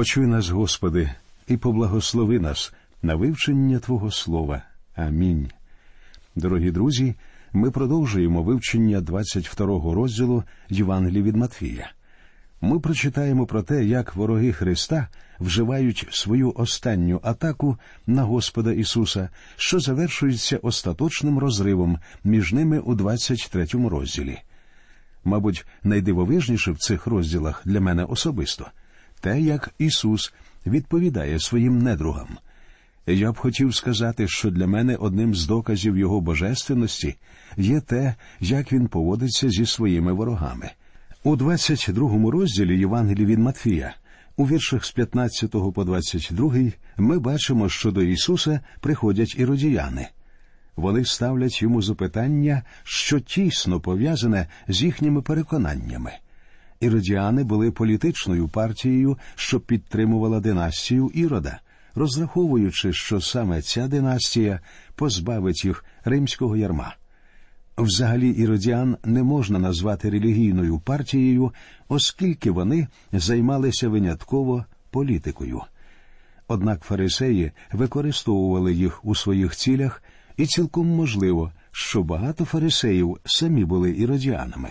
Почуй нас, Господи, і поблагослови нас на вивчення Твого Слова. Амінь. Дорогі друзі, ми продовжуємо вивчення 22-го розділу Євангелії від Матвія. Ми прочитаємо про те, як вороги Христа вживають свою останню атаку на Господа Ісуса, що завершується остаточним розривом між ними у 23-му розділі. Мабуть, найдивовижніше в цих розділах для мене особисто – те, як Ісус відповідає своїм недругам. Я б хотів сказати, що для мене одним з доказів Його божественності є те, як Він поводиться зі своїми ворогами. У 22 розділі Євангелії від Матвія, у віршах з 15 по 22, ми бачимо, що до Ісуса приходять іродіяни. Вони ставлять Йому запитання, що тісно пов'язане з їхніми переконаннями. Іродіани були політичною партією, що підтримувала династію Ірода, розраховуючи, що саме ця династія позбавить їх римського ярма. Взагалі іродіан не можна назвати релігійною партією, оскільки вони займалися винятково політикою. Однак фарисеї використовували їх у своїх цілях, і цілком можливо, що багато фарисеїв самі були іродіанами.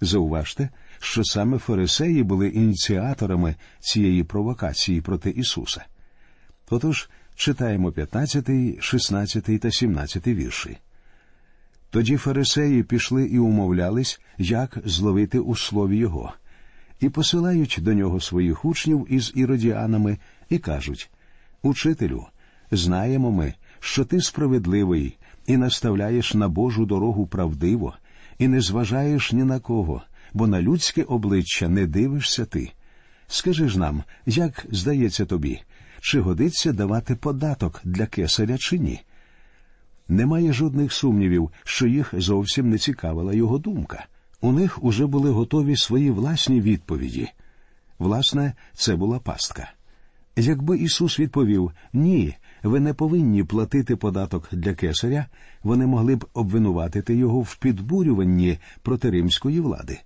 Зауважте, що саме фарисеї були ініціаторами цієї провокації проти Ісуса. Отож, читаємо 15, 16 та 17 вірші. Тоді фарисеї пішли і умовлялись, як зловити у слові Його, і посилають до Нього своїх учнів із іродіанами і кажуть: «Учителю, знаємо ми, що ти справедливий і наставляєш на Божу дорогу правдиво, і не зважаєш ні на кого, бо на людське обличчя не дивишся ти. Скажи ж нам, як здається тобі, чи годиться давати податок для кесаря чи ні?» Немає жодних сумнівів, що їх зовсім не цікавила його думка. У них уже були готові свої власні відповіді. Власне, це була пастка. Якби Ісус відповів «Ні, ви не повинні платити податок для кесаря», вони могли б обвинуватити Його в підбурюванні проти римської влади.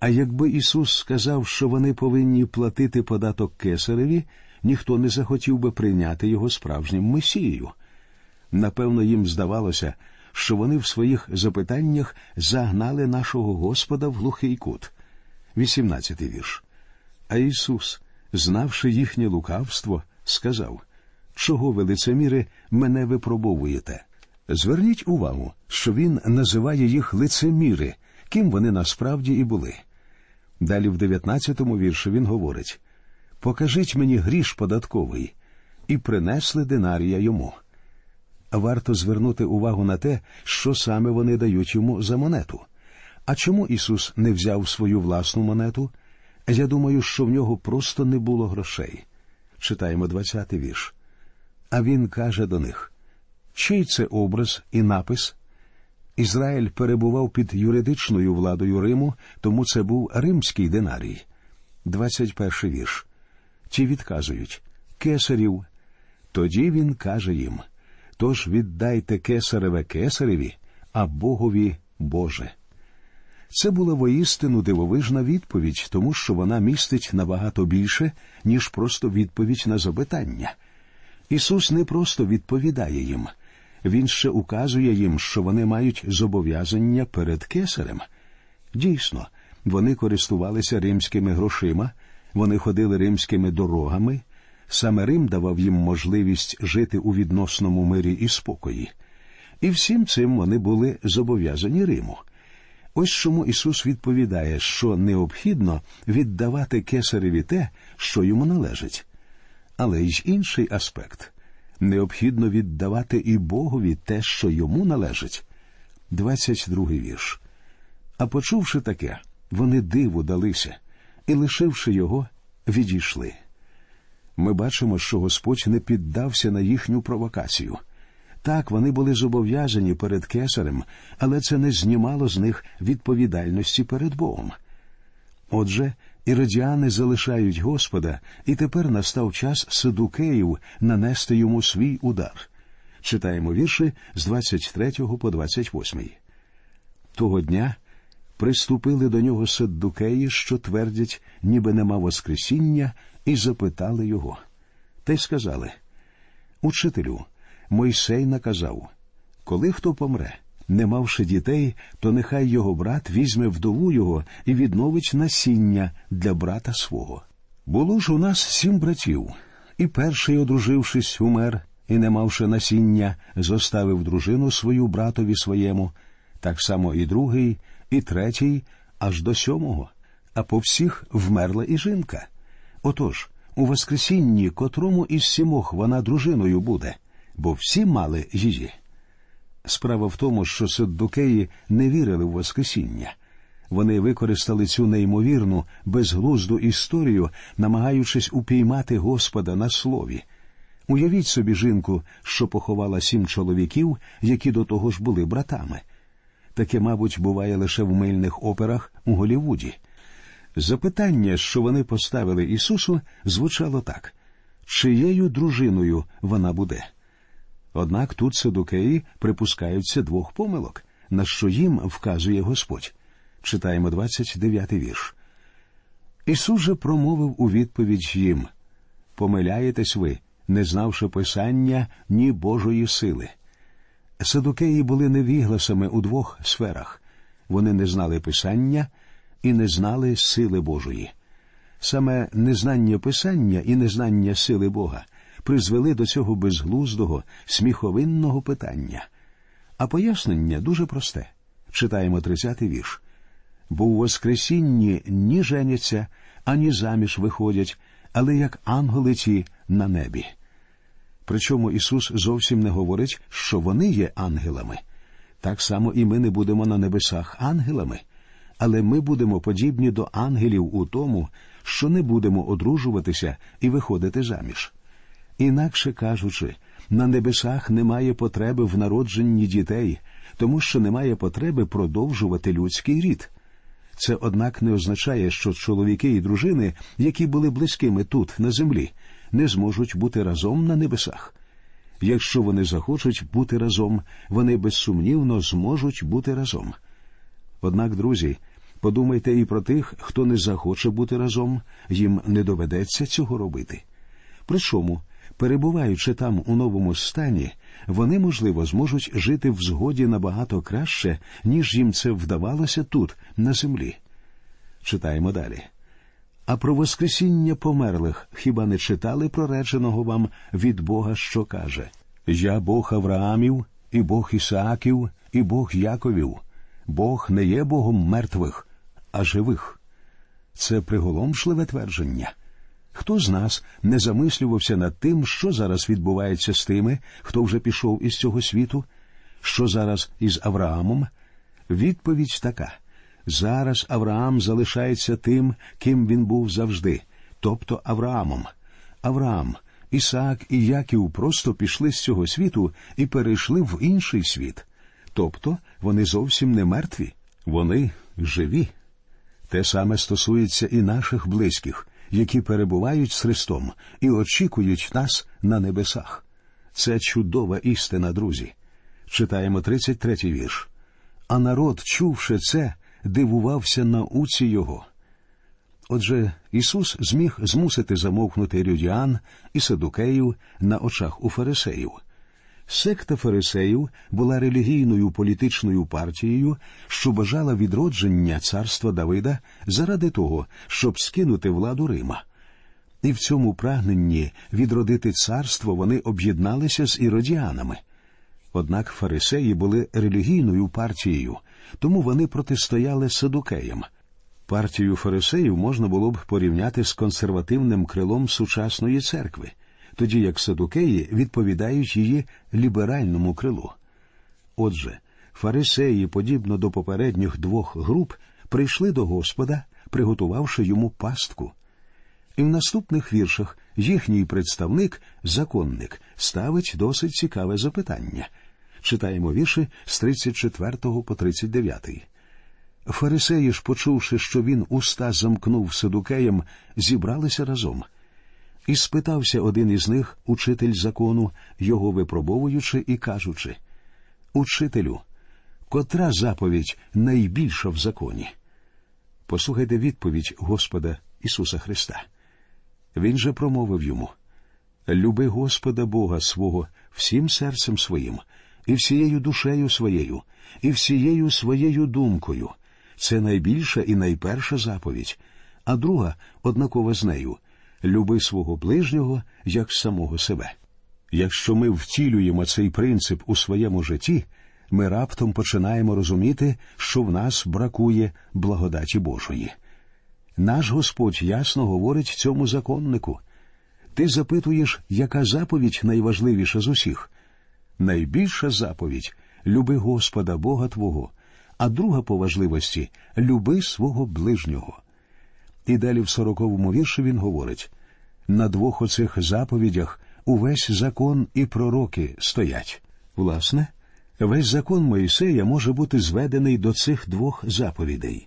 А якби Ісус сказав, що вони повинні платити податок кесареві, ніхто не захотів би прийняти Його справжнім Месією. Напевно, їм здавалося, що вони в своїх запитаннях загнали нашого Господа в глухий кут. 18 вірш. А Ісус, знавши їхнє лукавство, сказав: «Чого ви, лицеміри, мене випробовуєте?» Зверніть увагу, що Він називає їх лицеміри, ким вони насправді і були. Далі в 19 вірші Він говорить: «Покажіть мені гріш податковий». І принесли динарія йому. Варто звернути увагу на те, що саме вони дають йому за монету. А чому Ісус не взяв свою власну монету? Я думаю, що в нього просто не було грошей. Читаємо 20 вірш. А він каже до них: «Чий це образ і напис?» Ізраїль перебував під юридичною владою Риму, тому це був римський динарій. 21 вірш. Ті відказують: «Кесарів». Тоді він каже їм: «Тож віддайте кесареве кесареві, а Богові – Боже». Це була воістину дивовижна відповідь, тому що вона містить набагато більше, ніж просто відповідь на запитання. Ісус не просто відповідає їм. Він ще указує їм, що вони мають зобов'язання перед кесарем. Дійсно, вони користувалися римськими грошима, вони ходили римськими дорогами. Саме Рим давав їм можливість жити у відносному мирі і спокої. І всім цим вони були зобов'язані Риму. Ось чому Ісус відповідає, що необхідно віддавати кесареві те, що йому належить. Але й інший аспект. Необхідно віддавати і Богові те, що йому належить. 22 вірш. А почувши таке, вони диву далися, і, лишивши його, відійшли. Ми бачимо, що Господь не піддався на їхню провокацію. Так, вони були зобов'язані перед кесарем, але це не знімало з них відповідальності перед Богом. Отже, іродіани залишають Господа, і тепер настав час садукеїв нанести йому свій удар. Читаємо вірші з 23 по 28. Того дня, приступили до нього саддукеї, що твердять, ніби нема воскресіння, і запитали його. Та й сказали: «Учителю, Мойсей наказав, коли хто помре, не мавши дітей, то нехай його брат візьме вдову його і відновить насіння для брата свого. Було ж у нас 7 братів, і перший, одружившись, умер, і не мавши насіння, зоставив дружину свою братові своєму, так само і другий, і третій, аж до 7, а по всіх вмерла і жінка. Отож, у воскресінні котрому із 7 вона дружиною буде, бо всі мали її». Справа в тому, що саддукеї не вірили в воскресіння. Вони використали цю неймовірну, безглузду історію, намагаючись упіймати Господа на слові. Уявіть собі жінку, що поховала 7 чоловіків, які до того ж були братами. Таке, мабуть, буває лише в мильних операх у Голлівуді. Запитання, що вони поставили Ісусу, звучало так: «Чиєю дружиною вона буде?» Однак тут садукеї припускаються 2 помилок, на що їм вказує Господь. Читаємо 29 вірш. «Ісус же промовив у відповідь їм: «Помиляєтесь ви, не знавши Писання, ні Божої сили». Садукеї були невігласами у 2 сферах. Вони не знали Писання і не знали сили Божої. Саме незнання Писання і незнання сили Бога призвели до цього безглуздого, сміховинного питання. А пояснення дуже просте. Читаємо 30-й вірш. «Бо у воскресінні ні женяться, ані заміж виходять, але як ангели ті на небі». Причому Ісус зовсім не говорить, що вони є ангелами. Так само і ми не будемо на небесах ангелами. Але ми будемо подібні до ангелів у тому, що не будемо одружуватися і виходити заміж. Інакше кажучи, на небесах немає потреби в народженні дітей, тому що немає потреби продовжувати людський рід. Це, однак, не означає, що чоловіки і дружини, які були близькими тут, на землі, не зможуть бути разом на небесах. Якщо вони захочуть бути разом, вони безсумнівно зможуть бути разом. Однак, друзі, подумайте і про тих, хто не захоче бути разом, їм не доведеться цього робити. Причому, перебуваючи там у новому стані, вони, можливо, зможуть жити в згоді набагато краще, ніж їм це вдавалося тут, на землі. Читаємо далі. «А про воскресіння померлих хіба не читали прореченого вам від Бога, що каже: «Я Бог Авраамів, і Бог Ісааків, і Бог Яковів. Бог не є Богом мертвих, а живих». Це приголомшливе твердження. Хто з нас не замислювався над тим, що зараз відбувається з тими, хто вже пішов із цього світу? Що зараз із Авраамом? Відповідь така: зараз Авраам залишається тим, ким він був завжди, тобто Авраамом. Авраам, Ісаак і Яків просто пішли з цього світу і перейшли в інший світ. Тобто вони зовсім не мертві, вони живі. Те саме стосується і наших близьких, які перебувають з Христом і очікують нас на небесах. Це чудова істина, друзі. Читаємо 33-й вірш. «А народ, чувши це, дивувався науці його». Отже, Ісус зміг змусити замовкнути іродіан і садукеїв на очах у фарисеїв. Секта фарисеїв була релігійною політичною партією, що бажала відродження царства Давида заради того, щоб скинути владу Рима. І в цьому прагненні відродити царство вони об'єдналися з іродіанами. Однак фарисеї були релігійною партією, тому вони протистояли садукеям. Партію фарисеїв можна було б порівняти з консервативним крилом сучасної церкви, тоді як садукеї відповідають її ліберальному крилу. Отже, фарисеї, подібно до попередніх 2 груп, прийшли до Господа, приготувавши йому пастку. І в наступних віршах їхній представник, законник, ставить досить цікаве запитання. Читаємо вірші з 34 по 39. «Фарисеї ж, почувши, що він уста замкнув садукеям, зібралися разом. І спитався один із них, учитель закону, його випробовуючи і кажучи: «Учителю, котра заповідь найбільша в законі?» Послухайте відповідь Господа Ісуса Христа. Він же промовив йому: «Люби Господа Бога свого всім серцем своїм, і всією душею своєю, і всією своєю думкою. Це найбільша і найперша заповідь. А друга однакова з нею – люби свого ближнього, як самого себе». Якщо ми втілюємо цей принцип у своєму житті, ми раптом починаємо розуміти, що в нас бракує благодаті Божої. Наш Господь ясно говорить цьому законнику. Ти запитуєш, яка заповідь найважливіша з усіх? Найбільша заповідь – люби Господа Бога твого, а друга по важливості – люби свого ближнього. І далі в 40-му вірші він говорить: «На двох оцих заповідях увесь закон і пророки стоять». Власне, весь закон Мойсея може бути зведений до цих двох заповідей.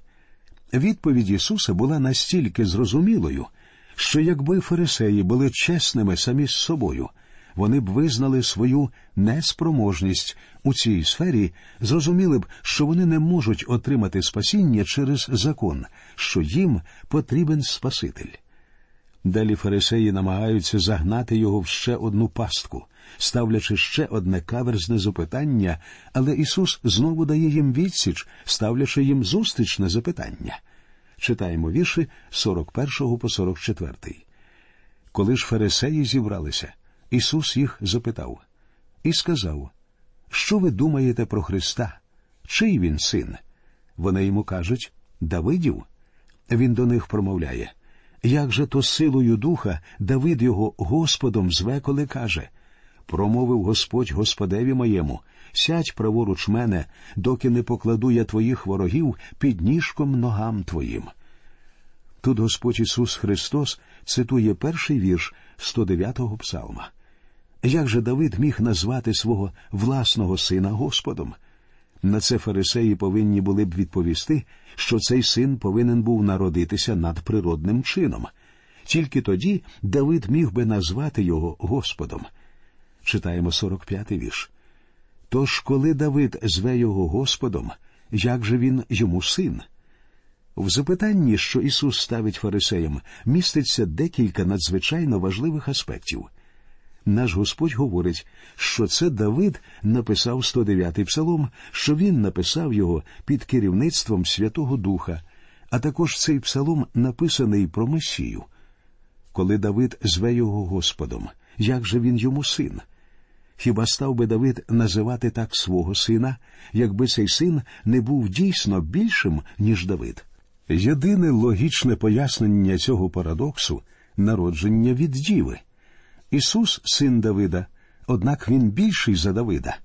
Відповідь Ісуса була настільки зрозумілою, що якби фарисеї були чесними самі з собою, вони б визнали свою неспроможність у цій сфері, зрозуміли б, що вони не можуть отримати спасіння через закон, що їм потрібен Спаситель. Далі фарисеї намагаються загнати його в ще одну пастку, ставлячи ще одне каверзне запитання, але Ісус знову дає їм відсіч, ставлячи їм зустрічне запитання. Читаємо вірші 41 по 44. «Коли ж фарисеї зібралися, Ісус їх запитав і сказав: «Що ви думаєте про Христа? Чий він син?» Вони йому кажуть: «Давидів». Він до них промовляє: «Як же то силою Духа Давид його Господом зве, коли каже: промовив Господь Господеві моєму, сядь праворуч мене, доки не покладу я твоїх ворогів під ніжком ногам твоїм». Тут Господь Ісус Христос цитує перший вірш 109-го псалма. Як же Давид міг назвати свого власного сина Господом? На це фарисеї повинні були б відповісти, що цей син повинен був народитися надприродним чином. Тільки тоді Давид міг би назвати його Господом. Читаємо 45-й вірш. «Тож, коли Давид зве його Господом, як же він йому син?» В запитанні, що Ісус ставить фарисеям, міститься декілька надзвичайно важливих аспектів. Наш Господь говорить, що це Давид написав 109-й псалом, що він написав його під керівництвом Святого Духа, а також цей псалом написаний про Месію. Коли Давид зве його Господом, як же він йому син? Хіба став би Давид називати так свого сина, якби цей син не був дійсно більшим, ніж Давид? Єдине логічне пояснення цього парадоксу – народження від діви. Ісус – син Давида, однак він більший за Давида.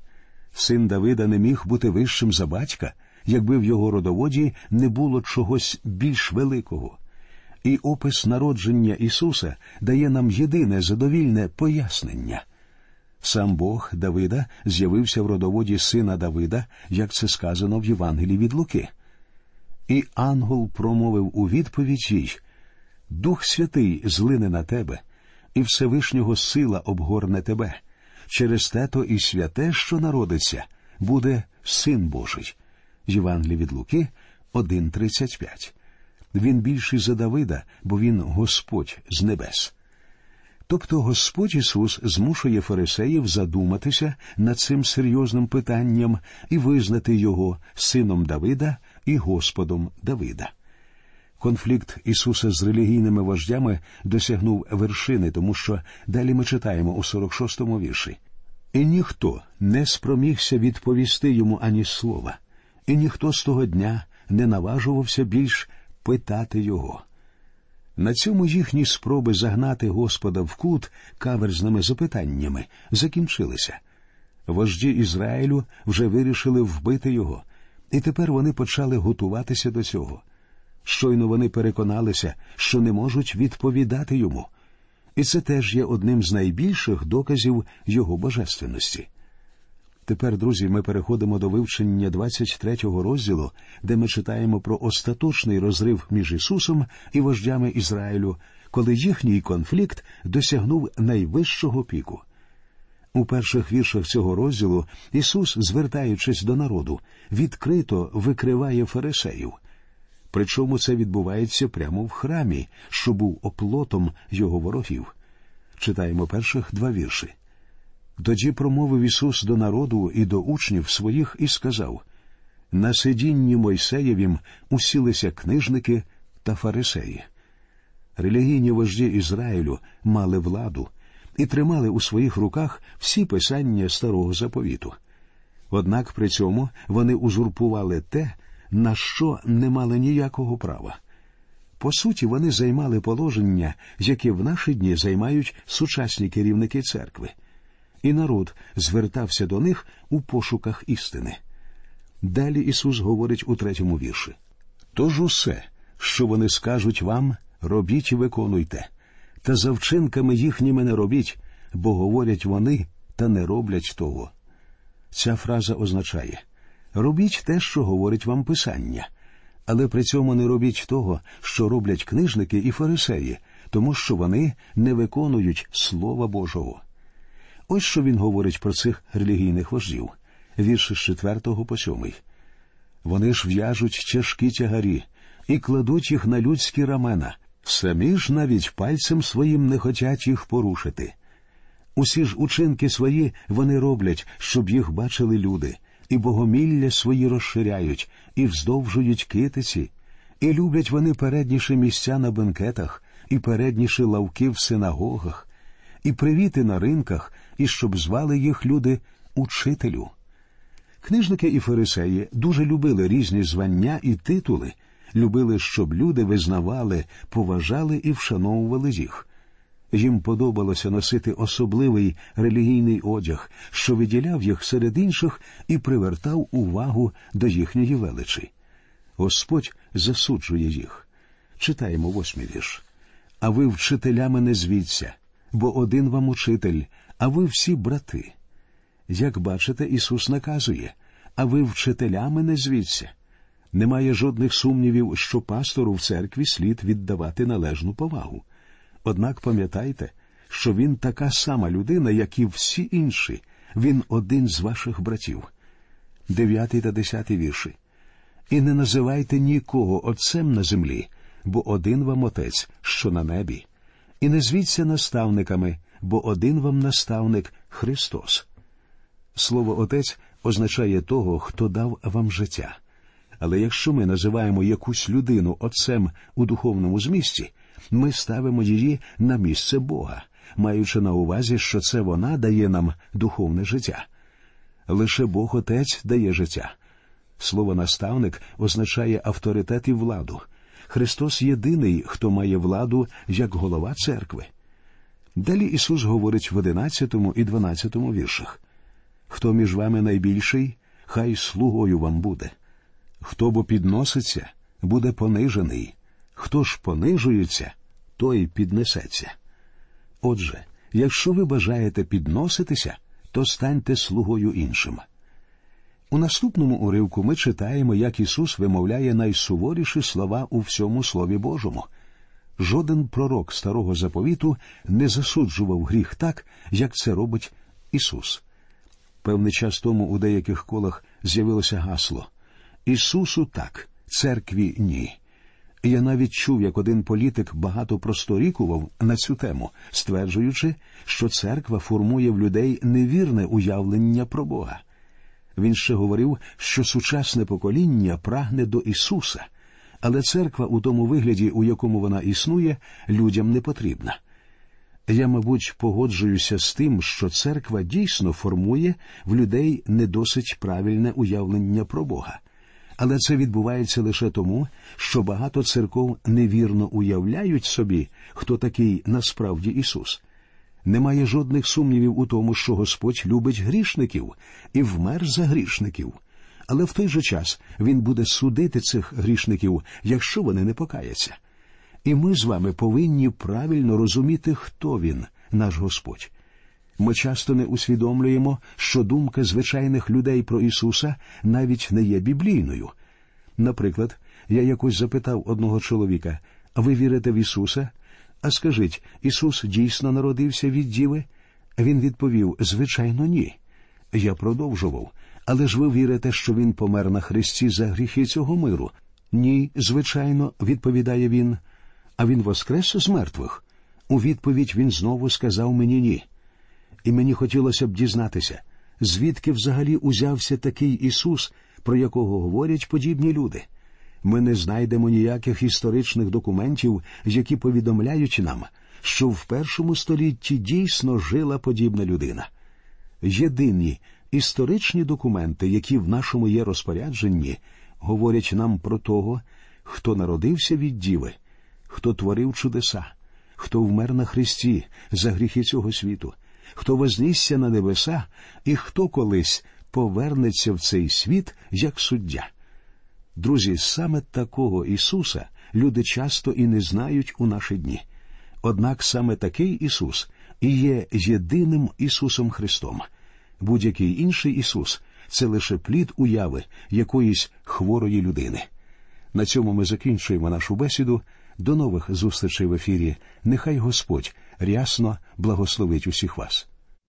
Син Давида не міг бути вищим за батька, якби в його родоводі не було чогось більш великого. І опис народження Ісуса дає нам єдине задовільне пояснення. Сам Бог Давида з'явився в родоводі сина Давида, як це сказано в Євангелії від Луки. І ангел промовив у відповідь їй: «Дух Святий злине на тебе, і Всевишнього сила обгорне тебе. Через те то і святе, що народиться, буде Син Божий». Євангелія від Луки 1:35. Він більший за Давида, бо він Господь з небес. Тобто Господь Ісус змушує фарисеїв задуматися над цим серйозним питанням і визнати його сином Давида і Господом Давида. Конфлікт Ісуса з релігійними вождями досягнув вершини, тому що далі ми читаємо у 46-му вірші: «І ніхто не спромігся відповісти йому ані слова, і ніхто з того дня не наважувався більш питати його». На цьому їхні спроби загнати Господа в кут каверзними запитаннями закінчилися. Вожді Ізраїлю вже вирішили вбити його, і тепер вони почали готуватися до цього. Щойно вони переконалися, що не можуть відповідати йому. І це теж є одним з найбільших доказів його божественності. Тепер, друзі, ми переходимо до вивчення 23-го розділу, де ми читаємо про остаточний розрив між Ісусом і вождями Ізраїлю, коли їхній конфлікт досягнув найвищого піку. У перших віршах цього розділу Ісус, звертаючись до народу, відкрито викриває фарисеїв. Причому це відбувається прямо в храмі, що був оплотом його ворогів. Читаємо перших два вірші. «Тоді промовив Ісус до народу і до учнів своїх і сказав: «На сидінні Мойсеєвім усілися книжники та фарисеї». Релігійні вожді Ізраїлю мали владу і тримали у своїх руках всі писання Старого Заповіту. Однак при цьому вони узурпували те, на що не мали ніякого права. По суті, вони займали положення, яке в наші дні займають сучасні керівники церкви. І народ звертався до них у пошуках істини. Далі Ісус говорить у третьому вірші: «Тож усе, що вони скажуть вам, робіть і виконуйте, та за вчинками їхніми не робіть, бо говорять вони, та не роблять того». Ця фраза означає: робіть те, що говорить вам Писання, але при цьому не робіть того, що роблять книжники і фарисеї, тому що вони не виконують Слова Божого. Ось що він говорить про цих релігійних вождів. Вірші з 4 по 7. «Вони ж в'яжуть тяжкі тягарі і кладуть їх на людські рамена, самі ж навіть пальцем своїм не хотять їх порушити. Усі ж учинки свої вони роблять, щоб їх бачили люди, і богомілля свої розширяють, і вздовжують китиці, і люблять вони передніші місця на бенкетах, і передніші лавки в синагогах, і привіти на ринках, і щоб звали їх люди «учителю». Книжники і фарисеї дуже любили різні звання і титули, любили, щоб люди визнавали, поважали і вшановували їх. Їм подобалося носити особливий релігійний одяг, що виділяв їх серед інших і привертав увагу до їхньої величі. Господь засуджує їх. Читаємо 8 вірш. «А ви вчителями не звіться, бо один вам учитель, а ви всі брати». Як бачите, Ісус наказує: «А ви вчителями не звіться». Немає жодних сумнівів, що пастору в церкві слід віддавати належну повагу. Однак пам'ятайте, що він така сама людина, як і всі інші. Він один з ваших братів. 9 та 10 вірші. «І не називайте нікого отцем на землі, бо один вам отець, що на небі. І не звіться наставниками, бо один вам наставник – Христос». Слово «отець» означає того, хто дав вам життя. Але якщо ми називаємо якусь людину отцем у духовному змісті, ми ставимо її на місце Бога, маючи на увазі, що це вона дає нам духовне життя. Лише Бог Отець дає життя. Слово «наставник» означає авторитет і владу. Христос єдиний, хто має владу як голова церкви. Далі Ісус говорить в 11 і 12 віршах: «Хто між вами найбільший, хай слугою вам буде. Хто бо підноситься, буде понижений. Хто ж понижується, той піднесеться». Отже, якщо ви бажаєте підноситися, то станьте слугою іншим. У наступному уривку ми читаємо, як Ісус вимовляє найсуворіші слова у всьому Слові Божому. Жоден пророк Старого Заповіту не засуджував гріх так, як це робить Ісус. Певний час тому у деяких колах з'явилося гасло: «Ісусу так, церкві ні». Я навіть чув, як один політик багато просторікував на цю тему, стверджуючи, що церква формує в людей невірне уявлення про Бога. Він ще говорив, що сучасне покоління прагне до Ісуса, але церква у тому вигляді, у якому вона існує, людям не потрібна. Я, мабуть, погоджуюся з тим, що церква дійсно формує в людей не досить правильне уявлення про Бога. Але це відбувається лише тому, що багато церков невірно уявляють собі, хто такий насправді Ісус. Немає жодних сумнівів у тому, що Господь любить грішників і вмер за грішників. Але в той же час Він буде судити цих грішників, якщо вони не покаяться. І ми з вами повинні правильно розуміти, хто Він, наш Господь. Ми часто не усвідомлюємо, що думка звичайних людей про Ісуса навіть не є біблійною. Наприклад, я якось запитав одного чоловіка: «А ви вірите в Ісуса? А скажіть, Ісус дійсно народився від діви?» Він відповів: «Звичайно, ні». Я продовжував: «Але ж ви вірите, що Він помер на хресті за гріхи цього миру, «Ні, звичайно», – відповідає він, – «а він воскрес з мертвих?» У відповідь він знову сказав мені «ні». І мені хотілося б дізнатися, звідки взагалі узявся такий Ісус, про якого говорять подібні люди. Ми не знайдемо ніяких історичних документів, які повідомляють нам, що в першому столітті дійсно жила подібна людина. Єдині історичні документи, які в нашому є розпорядженні, говорять нам про того, хто народився від діви, хто творив чудеса, хто вмер на хресті за гріхи цього світу, хто вознісся на небеса і хто колись повернеться в цей світ як суддя. Друзі, саме такого Ісуса люди часто і не знають у наші дні. Однак саме такий Ісус і є єдиним Ісусом Христом. Будь-який інший Ісус – це лише плід уяви якоїсь хворої людини. На цьому ми закінчуємо нашу бесіду. До нових зустрічей в ефірі. Нехай Господь рясно благословить усіх вас.